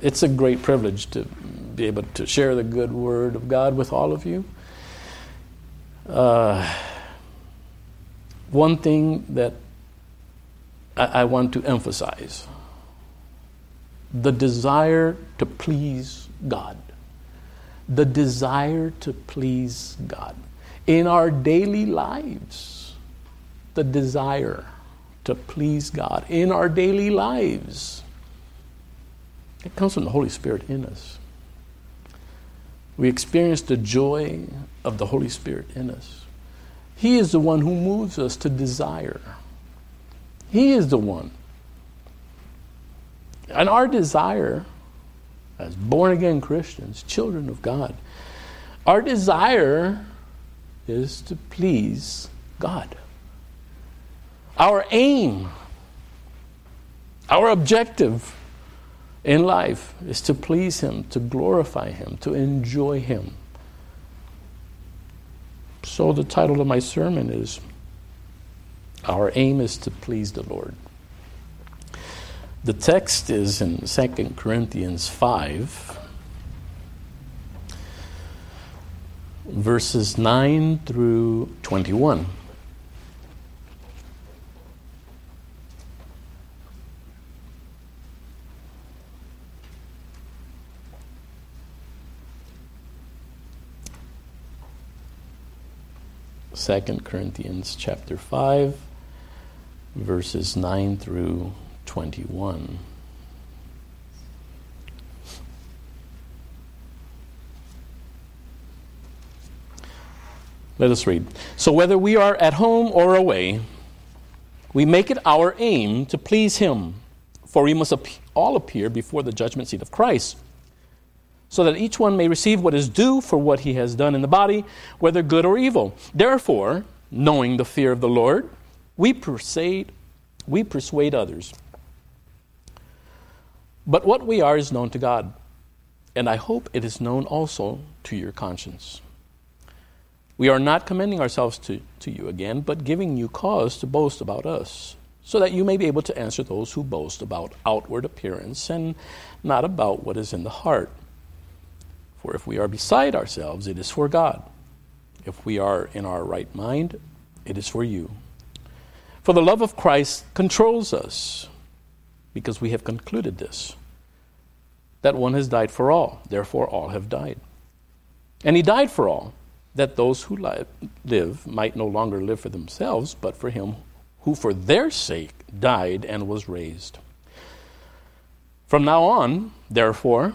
it's a great privilege to be able to share the good word of God with all of you. One thing that I want to emphasize, the desire to please God. The desire to please God. In our daily lives, the desire to please God. In our daily lives, it comes from the Holy Spirit in us. We experience the joy of the Holy Spirit in us. He is the one who moves us to desire. He is the one. And our desire, as born-again Christians, children of God, our desire is to please God. Our aim, our objective in life is to please Him, to glorify Him, to enjoy Him. So the title of my sermon is, Our Aim is to Please the Lord. The text is in 2 Corinthians 5, verses 9 through 21. Second Corinthians chapter 5, verses 9 through 21. Let us read. So whether we are at home or away, we make it our aim to please Him, for we must all appear before the judgment seat of Christ, so that each one may receive what is due for what he has done in the body, whether good or evil. Therefore, knowing the fear of the Lord, we persuade others. But what we are is known to God, and I hope it is known also to your conscience. We are not commending ourselves to you again, but giving you cause to boast about us, so that you may be able to answer those who boast about outward appearance and not about what is in the heart. For if we are beside ourselves, it is for God. If we are in our right mind, it is for you. For the love of Christ controls us, because we have concluded this, that one has died for all, therefore all have died. And He died for all, that those who live might no longer live for themselves, but for Him who for their sake died and was raised. From now on, therefore,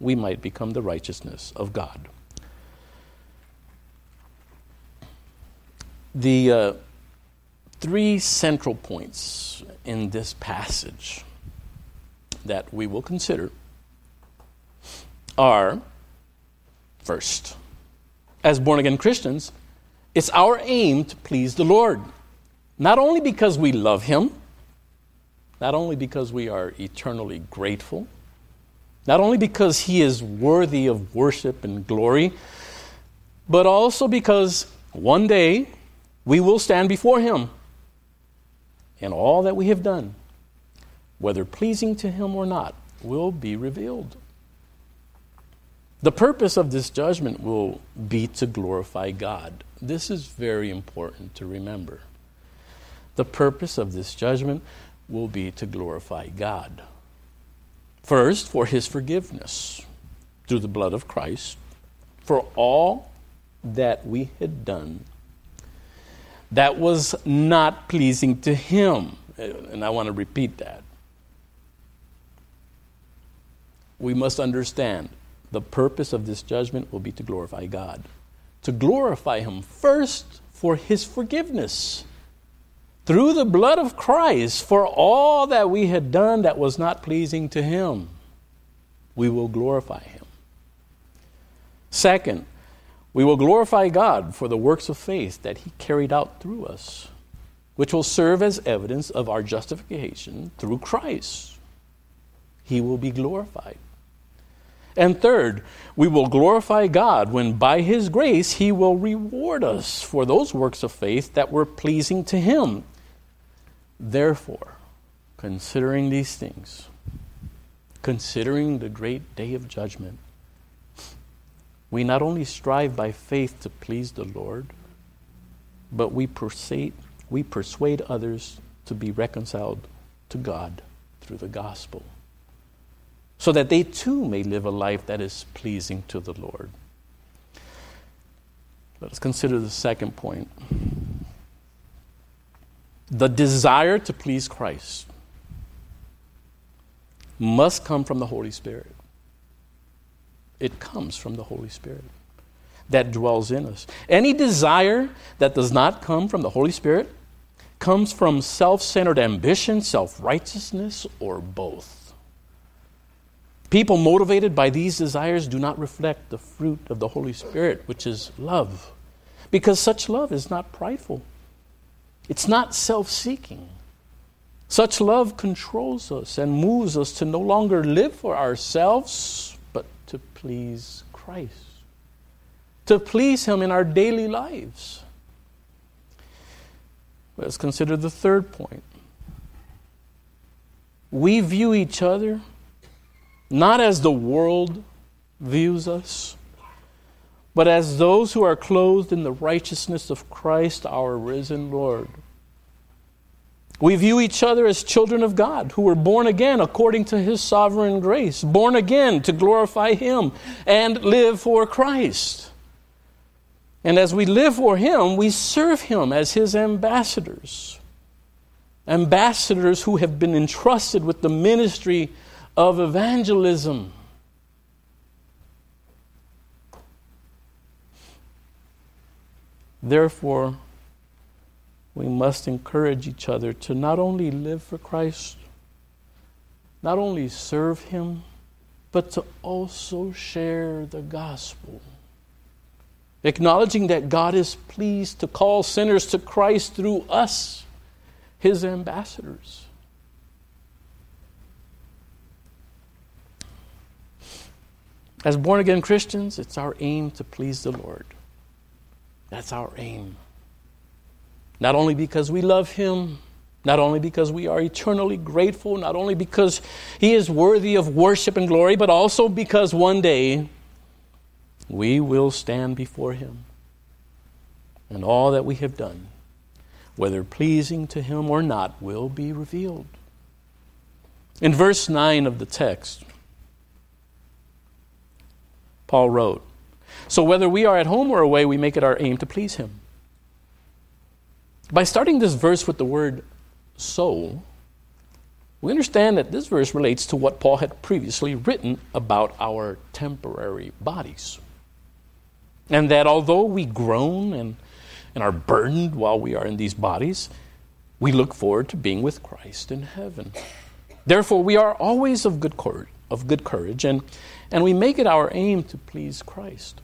we might become the righteousness of God. The three central points in this passage that we will consider are, first, as born-again Christians, it's our aim to please the Lord, not only because we love Him, not only because we are eternally grateful, not only because He is worthy of worship and glory, but also because one day we will stand before Him. And all that we have done, whether pleasing to Him or not, will be revealed. The purpose of this judgment will be to glorify God. This is very important to remember. The purpose of this judgment will be to glorify God. First, for His forgiveness through the blood of Christ. for all that we had done that was not pleasing to him. And I want to repeat that. We must understand the purpose of this judgment will be to glorify God, to glorify him first for his forgiveness through the blood of Christ for all that we had done that was not pleasing to him. We will glorify him. Second, we will glorify God for the works of faith that he carried out through us, which will serve as evidence of our justification through Christ. He will be glorified. And third, we will glorify God when by his grace he will reward us for those works of faith that were pleasing to him. Therefore, considering these things, considering the great day of judgment, we not only strive by faith to please the Lord, but we persuade others to be reconciled to God through the gospel, so that they too may live a life that is pleasing to the Lord. Let us consider the second point. The desire to please Christ must come from the Holy Spirit. It comes from the Holy Spirit that dwells in us. Any desire that does not come from the Holy Spirit comes from self-centered ambition, self-righteousness, or both. People motivated by these desires do not reflect the fruit of the Holy Spirit, which is love, because such love is not prideful. It's not self-seeking. Such love controls us and moves us to no longer live for ourselves, but to please Christ, to please him in our daily lives. Let's consider the third point. We view each other not as the world views us, but as those who are clothed in the righteousness of Christ, our risen Lord. We view each other as children of God who were born again according to his sovereign grace, born again to glorify him and live for Christ. And as we live for him, we serve him as his ambassadors, ambassadors who have been entrusted with the ministry of evangelism. Therefore, we must encourage each other to not only live for Christ, not only serve him, but to also share the gospel, acknowledging that God is pleased to call sinners to Christ through us, his ambassadors. As born-again Christians, it's our aim to please the Lord. That's our aim. Not only because we love him, not only because we are eternally grateful, not only because he is worthy of worship and glory, but also because one day we will stand before him. And all that we have done, whether pleasing to him or not, will be revealed. In verse 9 of the text, Paul wrote, "So whether we are at home or away, we make it our aim to please him." By starting this verse with the word "so," we understand that this verse relates to what Paul had previously written about our temporary bodies. And that although we groan and are burdened while we are in these bodies, we look forward to being with Christ in heaven. Therefore, we are always of good courage, and we make it our aim to please Christ.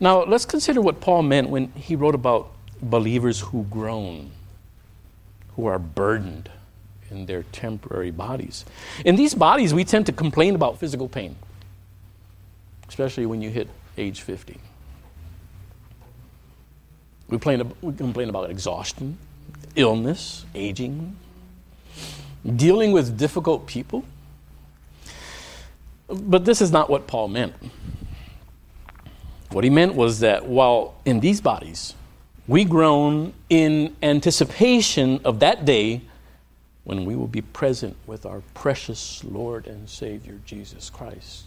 Now, let's consider what Paul meant when he wrote about believers who groan, who are burdened in their temporary bodies. In these bodies, we tend to complain about physical pain, especially when you hit age 50. We complain about exhaustion, illness, aging, dealing with difficult people. But this is not what Paul meant. What he meant was that while in these bodies, we groan in anticipation of that day when we will be present with our precious Lord and Savior, Jesus Christ.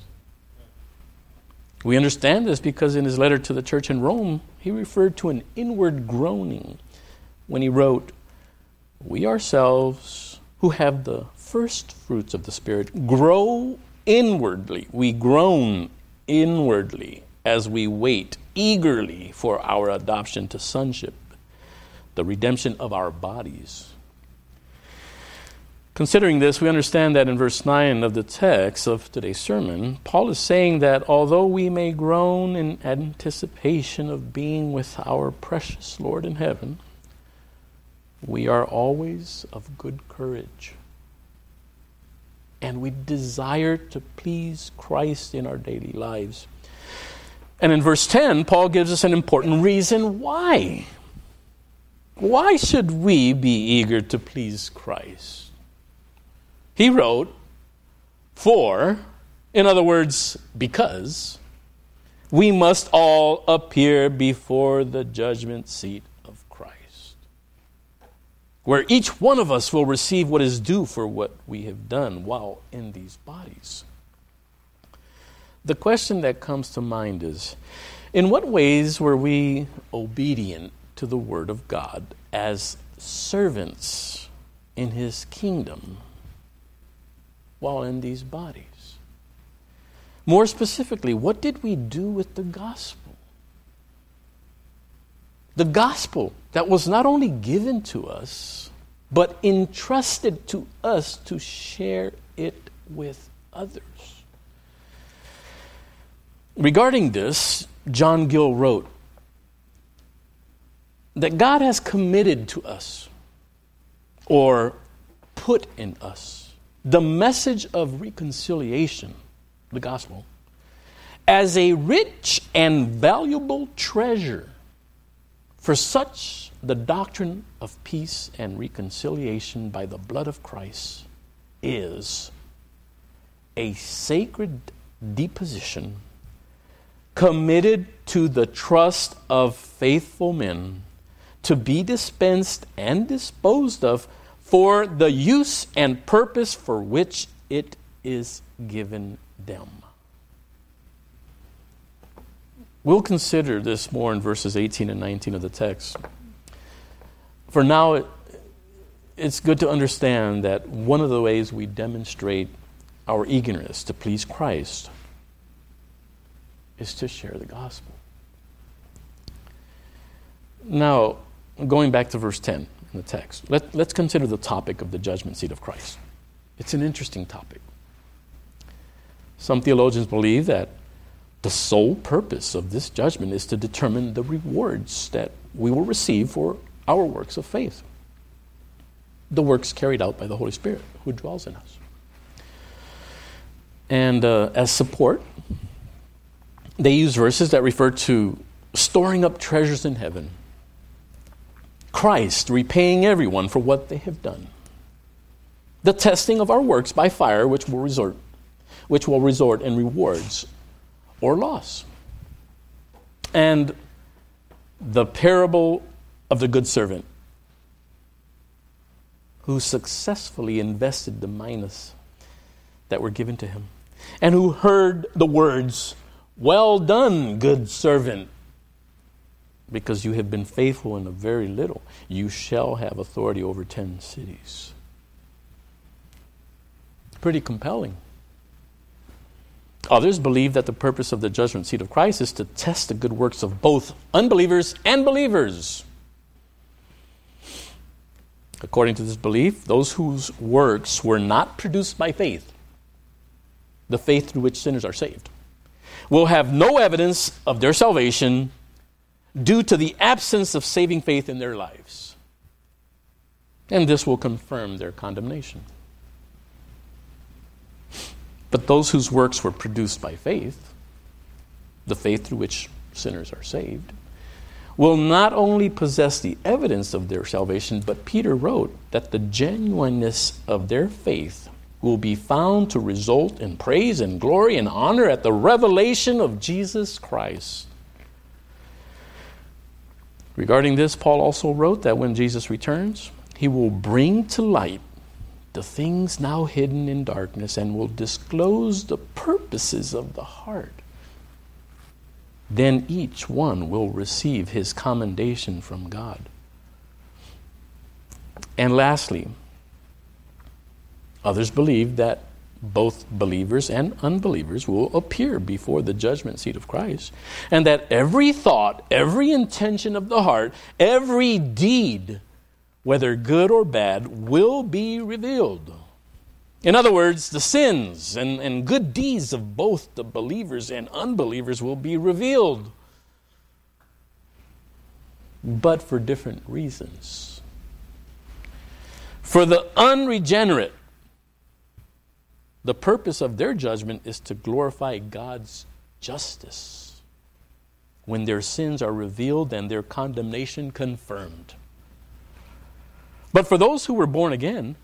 We understand this because in his letter to the church in Rome, he referred to an inward groaning when he wrote, "We ourselves who have the first fruits of the Spirit grow inwardly. We groan inwardly as we wait eagerly for our adoption to sonship, the redemption of our bodies." Considering this, we understand that in verse 9 of the text of today's sermon, Paul is saying that although we may groan in anticipation of being with our precious Lord in heaven, we are always of good courage. And we desire to please Christ in our daily lives. And in verse 10, Paul gives us an important reason why. Why should we be eager to please Christ? He wrote, "For," in other words, because, "we must all appear before the judgment seat of Christ, where each one of us will receive what is due for what we have done while in these bodies." The question that comes to mind is, in what ways were we obedient to the Word of God as servants in His kingdom while in these bodies? More specifically, what did we do with the gospel? The gospel that was not only given to us, but entrusted to us to share it with others. Regarding this, John Gill wrote that God has committed to us, or put in us, the message of reconciliation, the gospel, as a rich and valuable treasure. For such the doctrine of peace and reconciliation by the blood of Christ is a sacred deposition committed to the trust of faithful men to be dispensed and disposed of for the use and purpose for which it is given them. We'll consider this more in verses 18 and 19 of the text. For now, it's good to understand that one of the ways we demonstrate our eagerness to please Christ is to share the gospel. Now, going back to verse 10. In the text, let's consider the topic of the judgment seat of Christ. It's an interesting topic. Some theologians believe that the sole purpose of this judgment is to determine the rewards that we will receive for our works of faith, the works carried out by the Holy Spirit who dwells in us. And as support, they use verses that refer to storing up treasures in heaven, Christ repaying everyone for what they have done, the testing of our works by fire, which will result in rewards or loss, and the parable of the good servant who successfully invested the minas that were given to him, and who heard the words, "Well done, good servant. Because you have been faithful in a very little, you shall have authority over 10 cities. Pretty compelling. Others believe that the purpose of the judgment seat of Christ is to test the good works of both unbelievers and believers. According to this belief, those whose works were not produced by faith, the faith through which sinners are saved, will have no evidence of their salvation due to the absence of saving faith in their lives. And this will confirm their condemnation. But those whose works were produced by faith, the faith through which sinners are saved, will not only possess the evidence of their salvation, but Peter wrote that the genuineness of their faith will be found to result in praise and glory and honor at the revelation of Jesus Christ. Regarding this, Paul also wrote that when Jesus returns, he will bring to light the things now hidden in darkness and will disclose the purposes of the heart. then each one will receive his commendation from God. And lastly, others believe that both believers and unbelievers will appear before the judgment seat of Christ, and that every thought, every intention of the heart, every deed, whether good or bad, will be revealed. In other words, the sins and good deeds of both the believers and unbelievers will be revealed, but for different reasons. For the unregenerate, the purpose of their judgment is to glorify God's justice when their sins are revealed and their condemnation confirmed. But for those who were born again,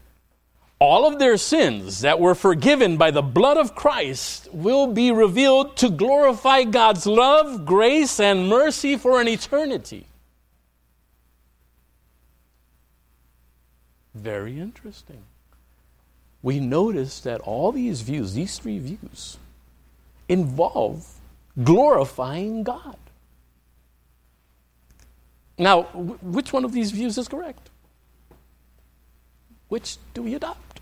all of their sins that were forgiven by the blood of Christ will be revealed to glorify God's love, grace, and mercy for an eternity. Very interesting. We notice that all these views, these three views, involve glorifying God. Now, which one of these views is correct? Which do we adopt?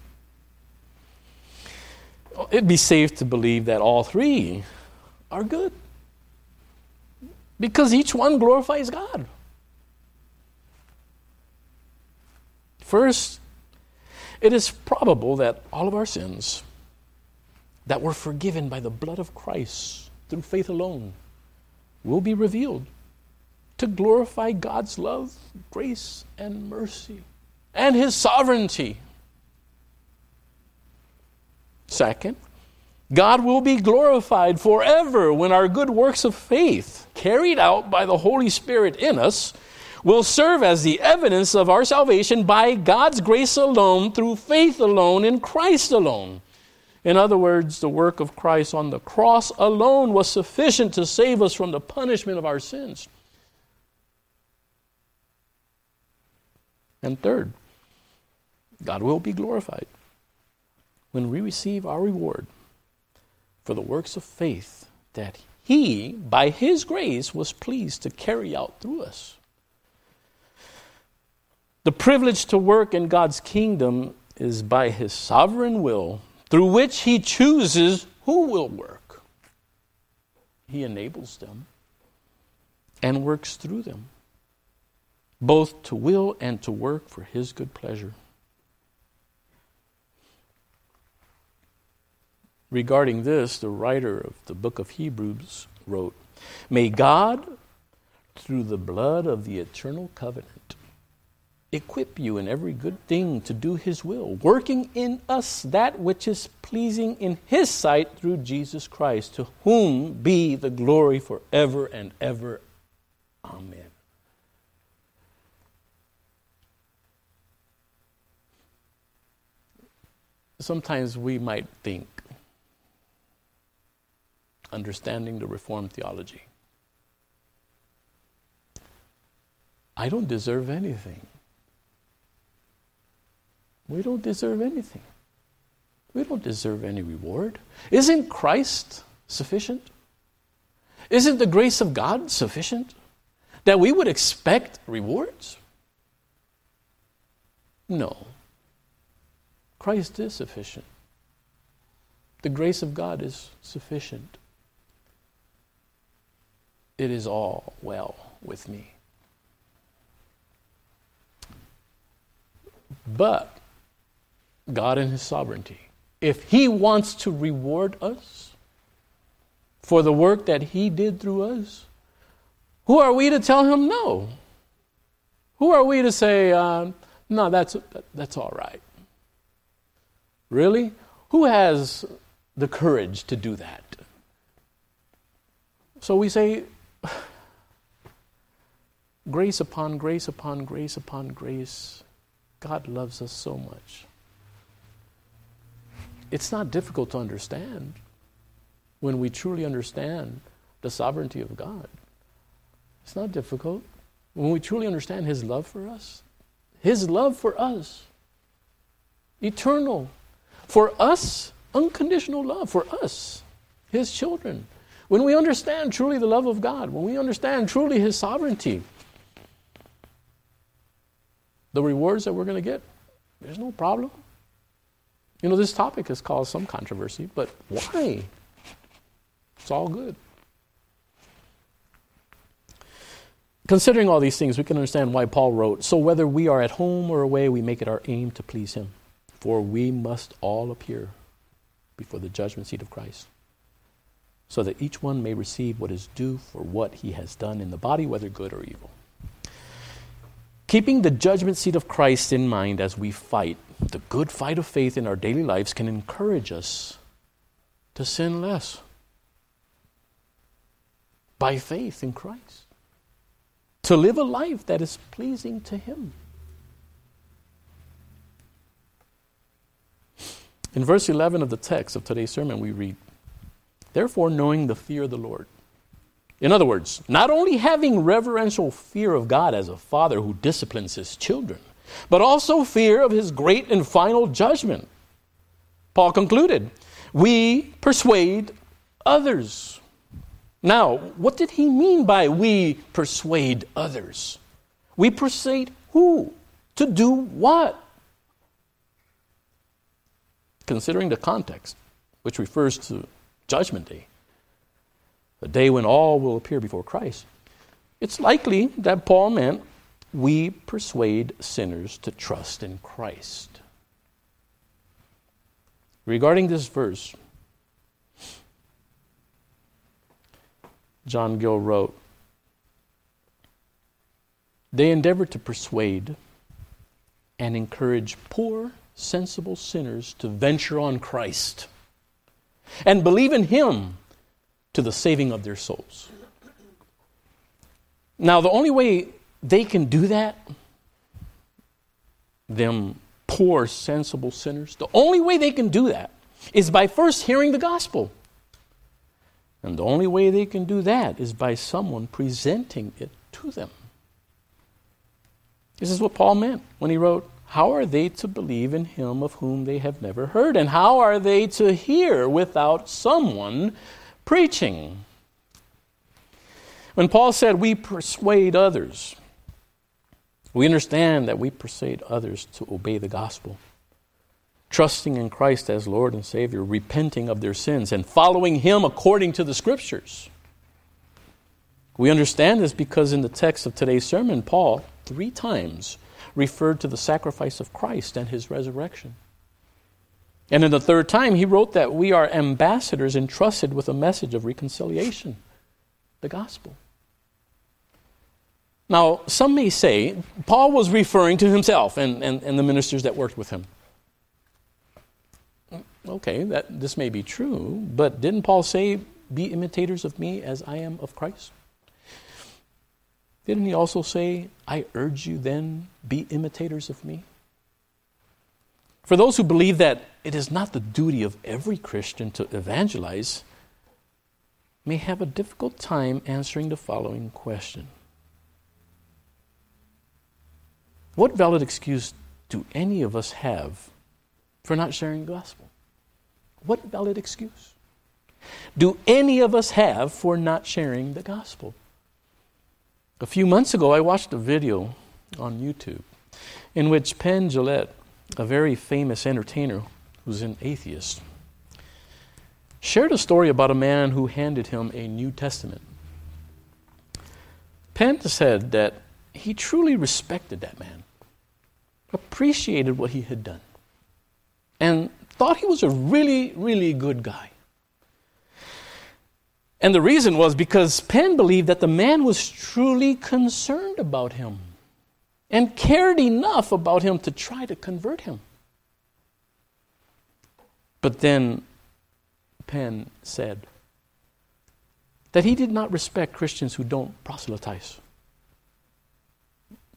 It'd be safe to believe that all three are good, because each one glorifies God. First, it is probable that all of our sins that were forgiven by the blood of Christ through faith alone will be revealed to glorify God's love, grace, and mercy, and his sovereignty. Second, God will be glorified forever when our good works of faith, carried out by the Holy Spirit in us, will serve as the evidence of our salvation by God's grace alone, through faith alone, in Christ alone. In other words, the work of Christ on the cross alone was sufficient to save us from the punishment of our sins. And third, God will be glorified when we receive our reward for the works of faith that he, by his grace, was pleased to carry out through us. The privilege to work in God's kingdom is by his sovereign will, through which he chooses who will work. He enables them and works through them, both to will and to work for his good pleasure. Regarding this, the writer of the book of Hebrews wrote, "May God, through the blood of the eternal covenant, equip you in every good thing to do his will, working in us that which is pleasing in his sight through Jesus Christ, to whom be the glory forever and ever. Amen." Sometimes we might think, understanding the Reformed theology, I don't deserve anything. We don't deserve anything. We don't deserve any reward. Isn't Christ sufficient? Isn't the grace of God sufficient that we would expect rewards? No. Christ is sufficient. The grace of God is sufficient. It is all well with me. But God in his sovereignty, if he wants to reward us for the work that he did through us, who are we to tell him no? Who are we to say, no, that's all right? Really? Who has the courage to do that? So we say, grace upon grace upon grace upon grace. God loves us so much. It's not difficult to understand when we truly understand the sovereignty of God. It's not difficult when we truly understand his love for us. His love for us, eternal. For us, unconditional love for us, his children. When we understand truly the love of God, when we understand truly His sovereignty, the rewards that we're going to get, there's no problem. You know, this topic has caused some controversy, but why? It's all good. Considering all these things, we can understand why Paul wrote, "So whether we are at home or away, we make it our aim to please Him. For we must all appear before the judgment seat of Christ, so that each one may receive what is due for what he has done in the body, whether good or evil." Keeping the judgment seat of Christ in mind as we fight the good fight of faith in our daily lives can encourage us to sin less by faith in Christ, to live a life that is pleasing to Him. In verse 11 of the text of today's sermon, we read, "Therefore, knowing the fear of the Lord." In other words, not only having reverential fear of God as a father who disciplines his children, but also fear of His great and final judgment. Paul concluded, "We persuade others." Now, what did he mean by "we persuade others"? We persuade who? To do what? Considering the context, which refers to Judgment Day, the day when all will appear before Christ, it's likely that Paul meant we persuade sinners to trust in Christ. Regarding this verse, John Gill wrote, "They endeavored to persuade and encourage poor, sensible sinners to venture on Christ and believe in Him to the saving of their souls." Now, the only way they can do that, them poor, sensible sinners, the only way they can do that is by first hearing the gospel. And the only way they can do that is by someone presenting it to them. This is what Paul meant when he wrote, "How are they to believe in Him of whom they have never heard? And how are they to hear without someone preaching?" When Paul said we persuade others, we understand that we persuade others to obey the gospel, trusting in Christ as Lord and Savior, repenting of their sins, and following Him according to the Scriptures. We understand this because in the text of today's sermon, Paul 3 times referred to the sacrifice of Christ and His resurrection. And in the 3rd time, he wrote that we are ambassadors entrusted with a message of reconciliation, the gospel. Now, some may say Paul was referring to himself and the ministers that worked with him. Okay, this may be true, but didn't Paul say, "Be imitators of me as I am of Christ"? Didn't he also say, "I urge you then, be imitators of me"? For those who believe that it is not the duty of every Christian to evangelize, may have a difficult time answering the following question. What valid excuse do any of us have for not sharing the gospel? What valid excuse do any of us have for not sharing the gospel? A few months ago, I watched a video on YouTube in which Penn Jillette, a very famous entertainer who's an atheist, shared a story about a man who handed him a New Testament. Penn said that he truly respected that man, appreciated what he had done, and thought he was a really, really good guy. And the reason was because Penn believed that the man was truly concerned about him and cared enough about him to try to convert him. But then Penn said that he did not respect Christians who don't proselytize.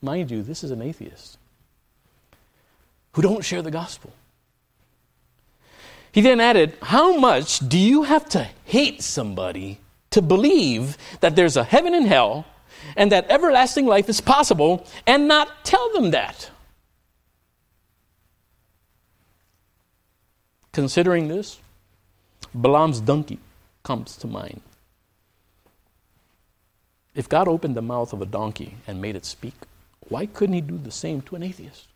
Mind you, this is an atheist who don't share the gospel. He then added, "How much do you have to hate somebody to believe that there's a heaven and hell and that everlasting life is possible and not tell them that?" Considering this, Balaam's donkey comes to mind. If God opened the mouth of a donkey and made it speak, why couldn't he do the same to an atheist?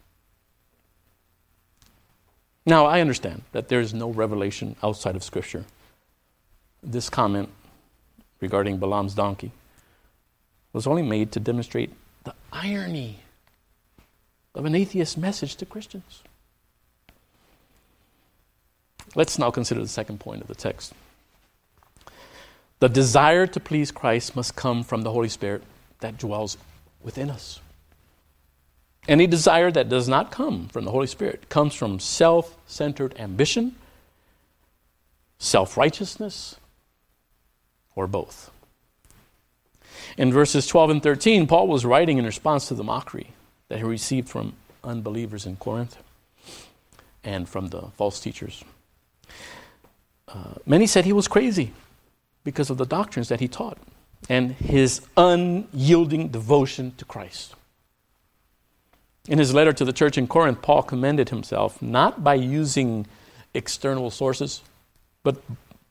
Now, I understand that there is no revelation outside of Scripture. This comment regarding Balaam's donkey was only made to demonstrate the irony of an atheist message to Christians. Let's now consider the second point of the text. The desire to please Christ must come from the Holy Spirit that dwells within us. Any desire that does not come from the Holy Spirit comes from self-centered ambition, self-righteousness, or both. In verses 12 and 13, Paul was writing in response to the mockery that he received from unbelievers in Corinth and from the false teachers. Many said he was crazy because of the doctrines that he taught and his unyielding devotion to Christ. In his letter to the church in Corinth, Paul commended himself not by using external sources, but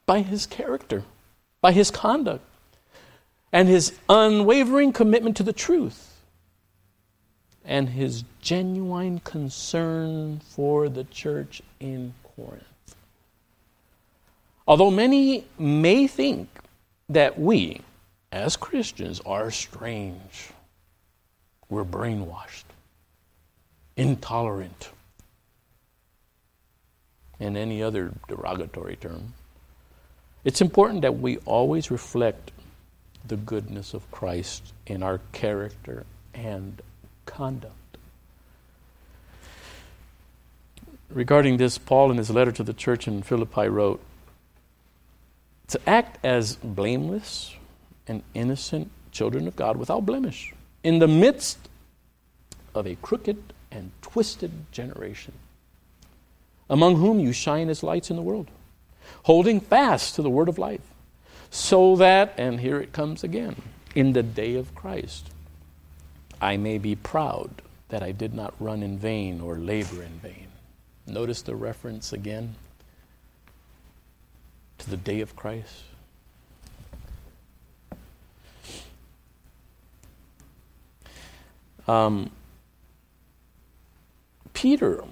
by his character, by his conduct, and his unwavering commitment to the truth, and his genuine concern for the church in Corinth. Although many may think that we, as Christians, are strange, we're brainwashed, intolerant, and any other derogatory term, it's important that we always reflect the goodness of Christ in our character and conduct. Regarding this, Paul in his letter to the church in Philippi wrote, "To act as blameless and innocent children of God without blemish in the midst of a crooked and twisted generation, among whom you shine as lights in the world, holding fast to the word of life, so that," and here it comes again, "in the day of Christ, I may be proud that I did not run in vain or labor in vain." Notice the reference again to the day of Christ. Peter,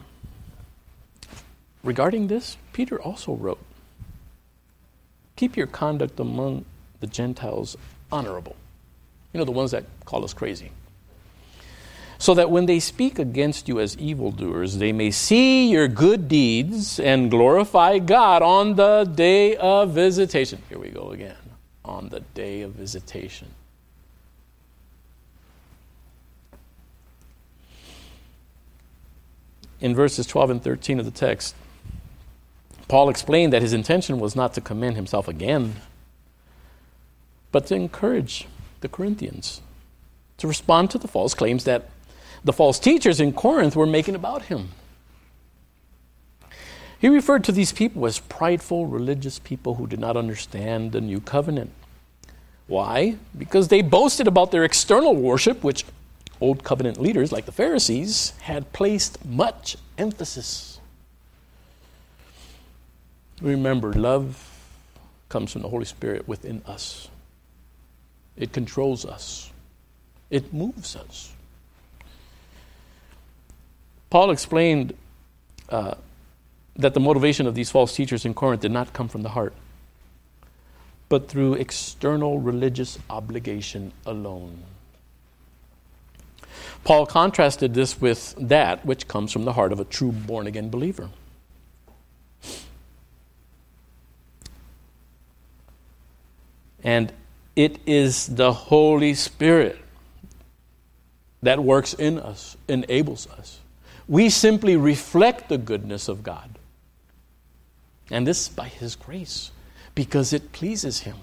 regarding this, Peter also wrote, "Keep your conduct among the Gentiles honorable." You know, the ones that call us crazy. "So that when they speak against you as evildoers, they may see your good deeds and glorify God on the day of visitation." Here we go again. On the day of visitation. In verses 12 and 13 of the text, Paul explained that his intention was not to commend himself again, but to encourage the Corinthians to respond to the false claims that the false teachers in Corinth were making about him. He referred to these people as prideful religious people who did not understand the new covenant. Why? Because they boasted about their external worship, which old covenant leaders like the Pharisees had placed much emphasis. Remember, love comes from the Holy Spirit within us. It controls us. It moves us. Paul explained that the motivation of these false teachers in Corinth did not come from the heart, but through external religious obligation alone. Paul contrasted this with that which comes from the heart of a true born-again believer. And it is the Holy Spirit that works in us, enables us. We simply reflect the goodness of God. And this by His grace, because it pleases Him.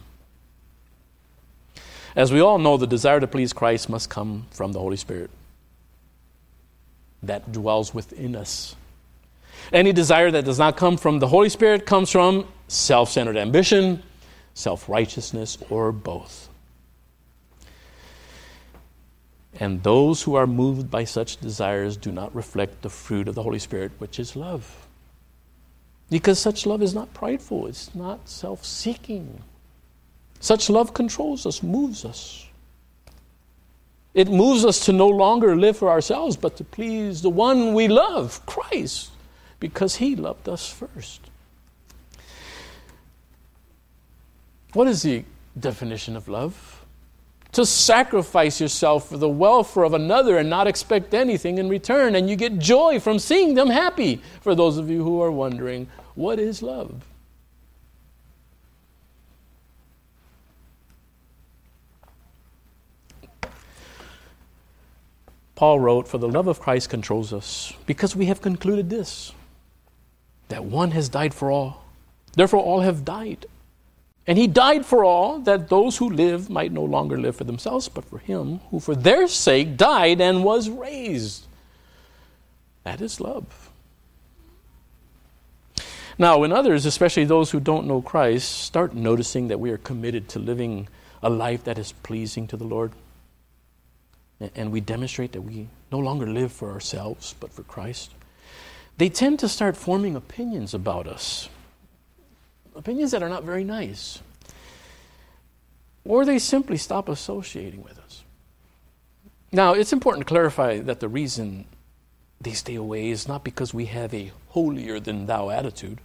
As we all know, the desire to please Christ must come from the Holy Spirit that dwells within us. Any desire that does not come from the Holy Spirit comes from self-centered ambition, self-righteousness, or both. And those who are moved by such desires do not reflect the fruit of the Holy Spirit, which is love. Because such love is not prideful. It's not self-seeking. Such love controls us, moves us, It moves us to no longer live for ourselves, but to please the one we love, Christ, because he loved us first. What is the definition of love? To sacrifice yourself for the welfare of another and not expect anything in return, and you get joy from seeing them happy. For those of you who are wondering, what is love? Paul wrote, "For the love of Christ controls us, because we have concluded this, that one has died for all. Therefore all have died. And he died for all, that those who live might no longer live for themselves, but for him who for their sake died and was raised." That is love. Now, when others, especially those who don't know Christ, start noticing that we are committed to living a life that is pleasing to the Lord, and we demonstrate that we no longer live for ourselves, but for Christ, they tend to start forming opinions about us. Opinions that are not very nice. Or they simply stop associating with us. Now, it's important to clarify that the reason they stay away is not because we have a holier-than-thou attitude.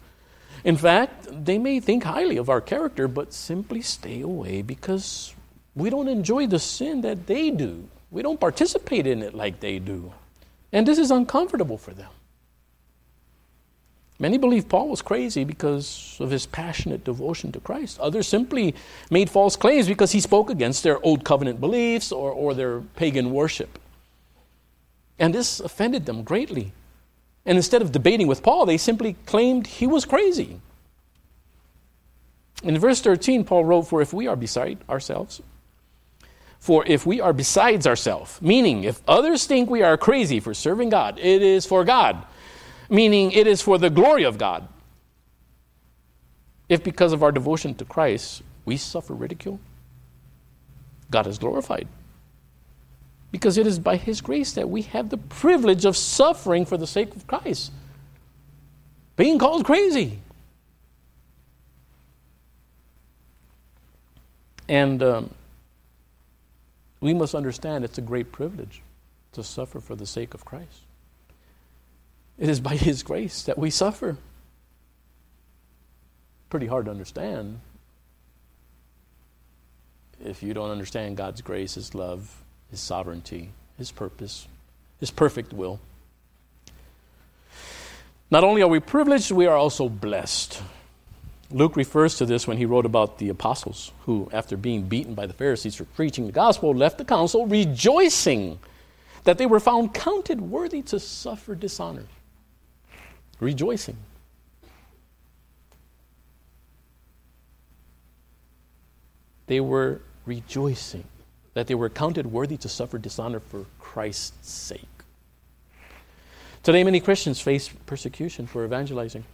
In fact, they may think highly of our character, but simply stay away because we don't enjoy the sin that they do. We don't participate in it like they do. And this is uncomfortable for them. Many believe Paul was crazy because of his passionate devotion to Christ. Others simply made false claims because he spoke against their old covenant beliefs or their pagan worship. And this offended them greatly. And instead of debating with Paul, they simply claimed he was crazy. In verse 13, Paul wrote, "For if we are besides ourselves," meaning if others think we are crazy for serving God, it is for God, meaning it is for the glory of God. If because of our devotion to Christ we suffer ridicule, God is glorified, because it is by his grace that we have the privilege of suffering for the sake of Christ, being called crazy. And we must understand it's a great privilege to suffer for the sake of Christ. It is by his grace that we suffer. Pretty hard to understand if you don't understand God's grace, his love, his sovereignty, his purpose, his perfect will. Not only are we privileged, we are also blessed. Luke refers to this when he wrote about the apostles who, after being beaten by the Pharisees for preaching the gospel, left the council rejoicing that they were found counted worthy to suffer dishonor. Rejoicing. They were rejoicing that they were counted worthy to suffer dishonor for Christ's sake. Today, many Christians face persecution for evangelizing.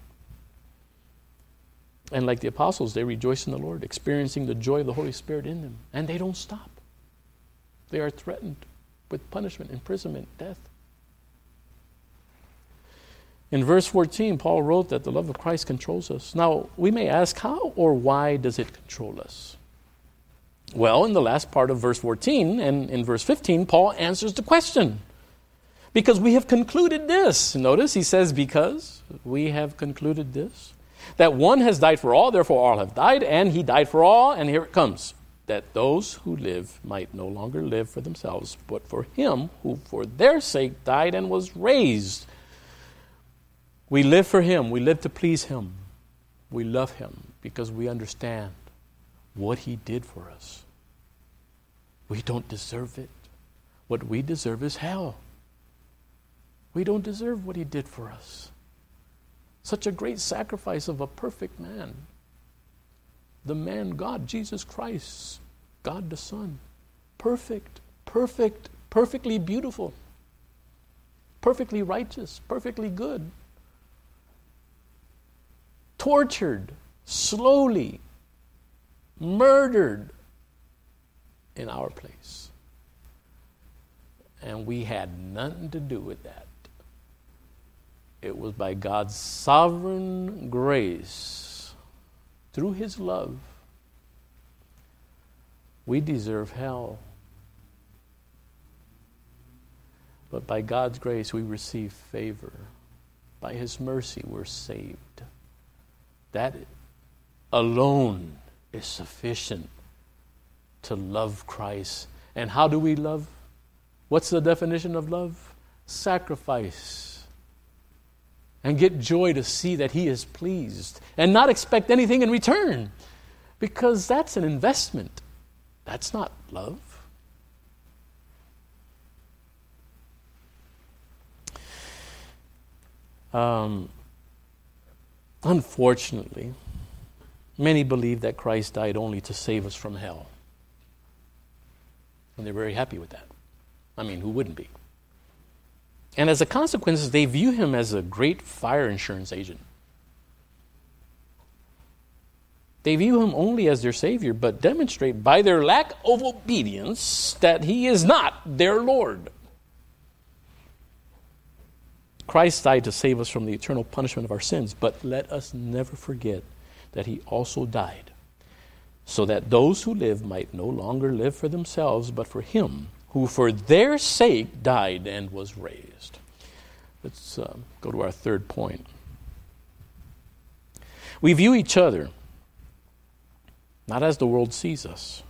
And like the apostles, they rejoice in the Lord, experiencing the joy of the Holy Spirit in them. And they don't stop. They are threatened with punishment, imprisonment, death. In verse 14, Paul wrote that the love of Christ controls us. Now, we may ask, how or why does it control us? Well, in the last part of verse 14 and in verse 15, Paul answers the question. Because we have concluded this. Notice he says, because we have concluded this, that one has died for all, therefore all have died, and he died for all, and here it comes, that those who live might no longer live for themselves, but for him who for their sake died and was raised. We live for him. We live to please him. We love him because we understand what he did for us. We don't deserve it. What we deserve is hell. We don't deserve what he did for us. Such a great sacrifice of a perfect man. The man God, Jesus Christ, God the Son. Perfect, perfect, perfectly beautiful. Perfectly righteous, perfectly good. Tortured, slowly, murdered in our place. And we had nothing to do with that. It was by God's sovereign grace, through his love. We deserve hell. But by God's grace, we receive favor. By His mercy, we're saved. That alone is sufficient to love Christ. And how do we love? What's the definition of love? Sacrifice. And get joy to see that He is pleased. And not expect anything in return. Because that's an investment. That's not love. Unfortunately, many believe that Christ died only to save us from hell. And they're very happy with that. I mean, who wouldn't be? And as a consequence, they view him as a great fire insurance agent. They view him only as their Savior, but demonstrate by their lack of obedience that he is not their Lord. Christ died to save us from the eternal punishment of our sins, but let us never forget that he also died so that those who live might no longer live for themselves, but for him who for their sake died and was raised. Let's go to our third point. We view each other not as the world sees us,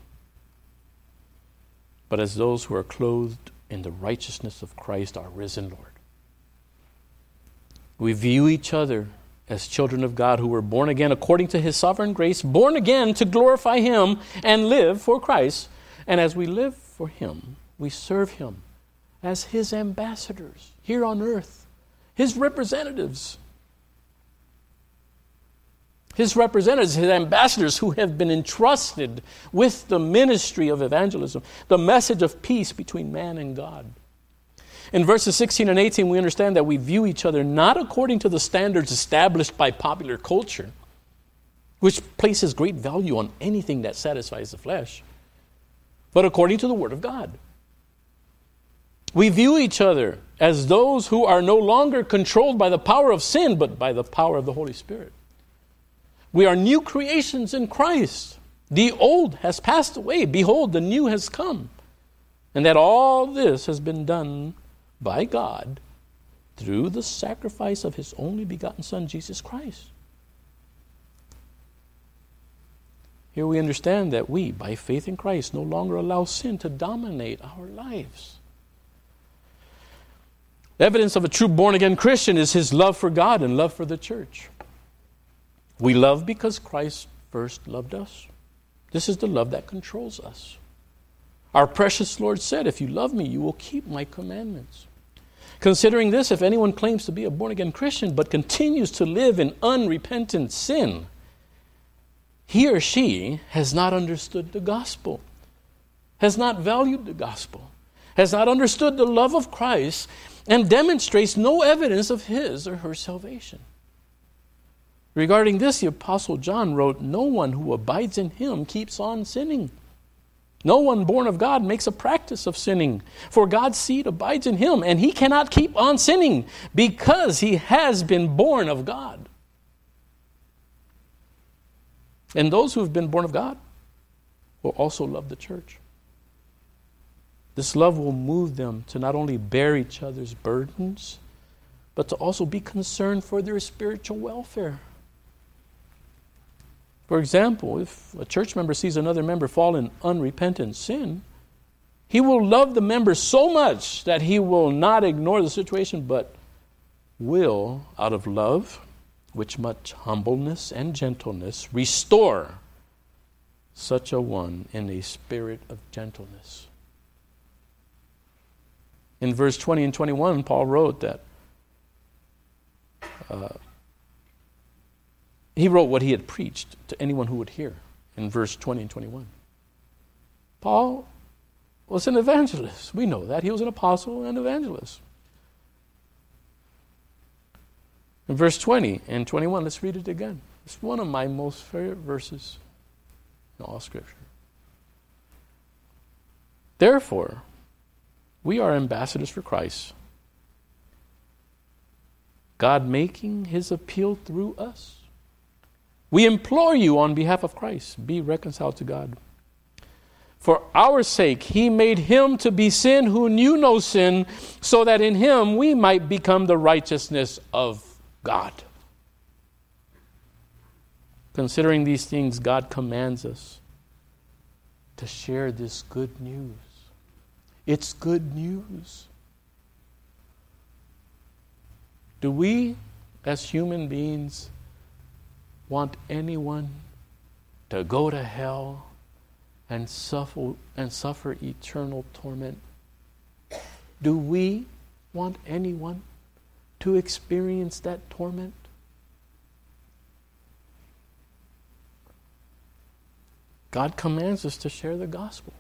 but as those who are clothed in the righteousness of Christ, our risen Lord. We view each other as children of God who were born again according to his sovereign grace, born again to glorify him and live for Christ. And as we live for him, we serve him as his ambassadors here on earth, his representatives. His representatives, his ambassadors who have been entrusted with the ministry of evangelism, the message of peace between man and God. In verses 16 and 18, we understand that we view each other not according to the standards established by popular culture, which places great value on anything that satisfies the flesh, but according to the Word of God. We view each other as those who are no longer controlled by the power of sin, but by the power of the Holy Spirit. We are new creations in Christ. The old has passed away. Behold, the new has come. And that all this has been done by God through the sacrifice of his only begotten Son, Jesus Christ. Here we understand that we, by faith in Christ, no longer allow sin to dominate our lives. The evidence of a true born-again Christian is his love for God and love for the church. We love because Christ first loved us. This is the love that controls us. Our precious Lord said, if you love me, you will keep my commandments. Considering this, if anyone claims to be a born-again Christian but continues to live in unrepentant sin, he or she has not understood the gospel, has not valued the gospel, has not understood the love of Christ, and demonstrates no evidence of his or her salvation. Regarding this, the Apostle John wrote, "No one who abides in him keeps on sinning. No one born of God makes a practice of sinning, for God's seed abides in him, and he cannot keep on sinning because he has been born of God." And those who have been born of God will also love the church. This love will move them to not only bear each other's burdens, but to also be concerned for their spiritual welfare. For example, if a church member sees another member fall in unrepentant sin, he will love the member so much that he will not ignore the situation, but will, out of love, with much humbleness and gentleness, restore such a one in a spirit of gentleness. In verse 20 and 21, Paul wrote that he wrote what he had preached to anyone who would hear in verse 20 and 21. Paul was an evangelist. We know that. He was an apostle and evangelist. In verse 20 and 21, let's read it again. It's one of my most favorite verses in all Scripture. Therefore, we are ambassadors for Christ, God making his appeal through us. We implore you on behalf of Christ, be reconciled to God. For our sake, he made him to be sin who knew no sin, so that in him we might become the righteousness of God. Considering these things, God commands us to share this good news. It's good news. Do we, as human beings, want anyone to go to hell and suffer eternal torment? Do we want anyone to experience that torment? God commands us to share the gospel,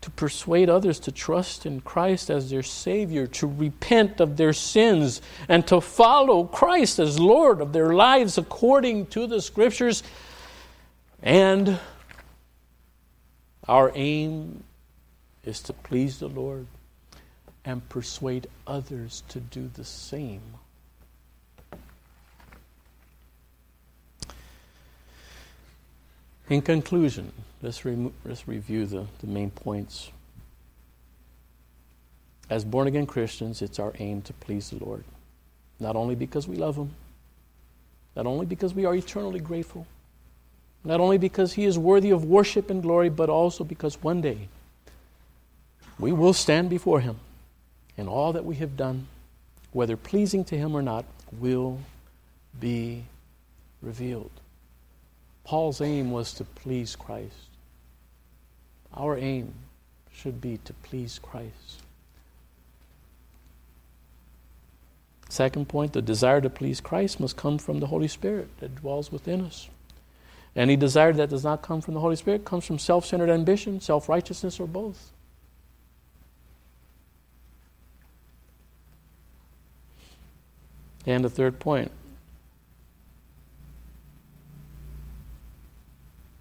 to persuade others to trust in Christ as their Savior, to repent of their sins, and to follow Christ as Lord of their lives according to the Scriptures. And our aim is to please the Lord and persuade others to do the same. In conclusion, let's review the main points. As born-again Christians, it's our aim to please the Lord, not only because we love Him, not only because we are eternally grateful, not only because He is worthy of worship and glory, but also because one day we will stand before Him, and all that we have done, whether pleasing to Him or not, will be revealed. Paul's aim was to please Christ. Our aim should be to please Christ. Second point, the desire to please Christ must come from the Holy Spirit that dwells within us. Any desire that does not come from the Holy Spirit comes from self-centered ambition, self-righteousness, or both. And the third point.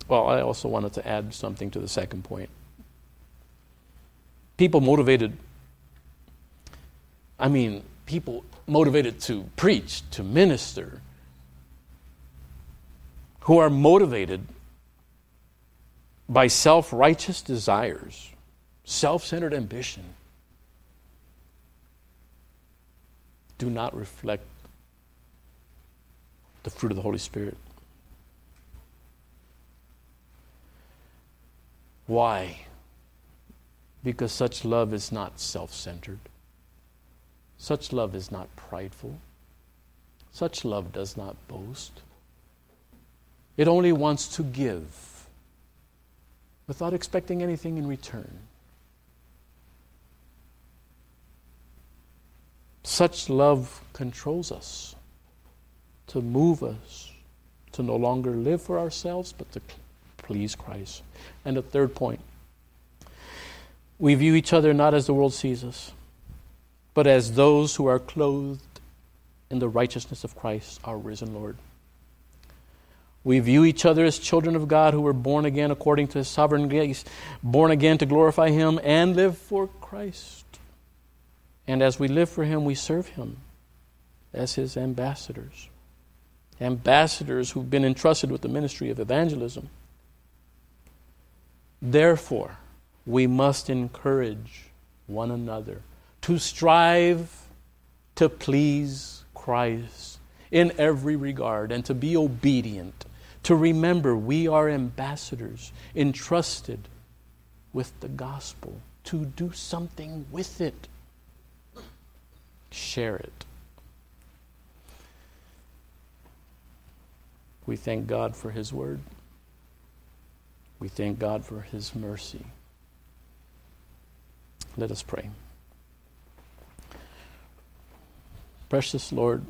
Well, I also wanted to add something to the second point. People motivated to preach, to minister, who are motivated by self-righteous desires, self-centered ambition, do not reflect the fruit of the Holy Spirit. Why? Because such love is not self-centered. Such love is not prideful. Such love does not boast. It only wants to give without expecting anything in return. Such love controls us, to move us to no longer live for ourselves, but to please Christ. And the third point, we view each other not as the world sees us, but as those who are clothed in the righteousness of Christ, our risen Lord. We view each other as children of God who were born again according to His sovereign grace, born again to glorify Him and live for Christ. And as we live for Him, we serve Him as His ambassadors. Ambassadors who've been entrusted with the ministry of evangelism. Therefore, we must encourage one another to strive to please Christ in every regard and to be obedient. To remember, we are ambassadors entrusted with the gospel to do something with it. Share it. We thank God for His word. We thank God for His mercy. Let us pray. Precious Lord,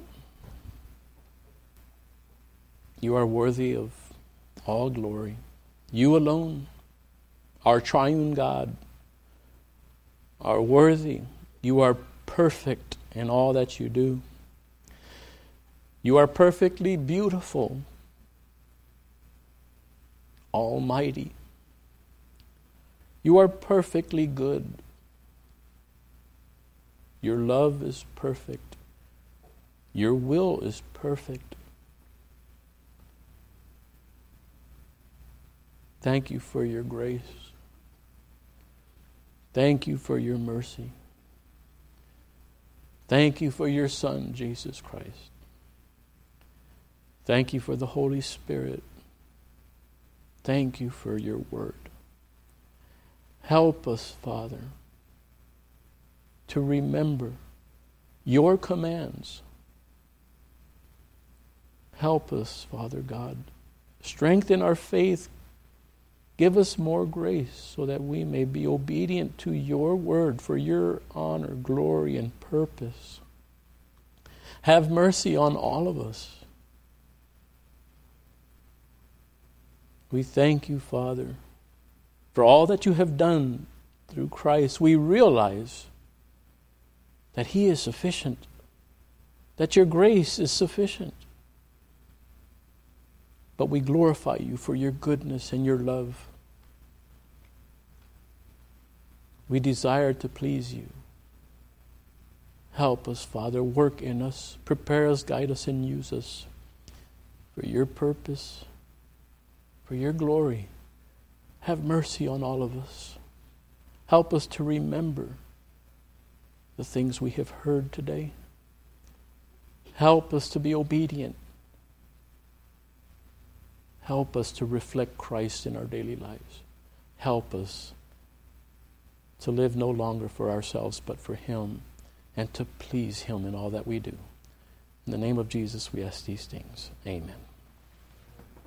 You are worthy of all glory. You alone, our triune God, are worthy. You are perfect in all that You do. You are perfectly beautiful, almighty. You are perfectly good. Your love is perfect. Your will is perfect. Thank you for your grace. Thank you for your mercy. Thank you for your Son, Jesus Christ. Thank you for the Holy Spirit. Thank you for your word. Help us, Father, to remember your commands. Help us, Father God. Strengthen our faith. Give us more grace so that we may be obedient to your word for your honor, glory, and purpose. Have mercy on all of us. We thank you, Father, for all that you have done through Christ. We realize that he is sufficient, that your grace is sufficient. But we glorify you for your goodness and your love. We desire to please you. Help us, Father, work in us, prepare us, guide us, and use us for your purpose, for your glory. Have mercy on all of us. Help us to remember the things we have heard today. Help us to be obedient. Help us to reflect Christ in our daily lives. Help us to live no longer for ourselves but for him, and to please him in all that we do. In the name of Jesus, we ask these things. Amen.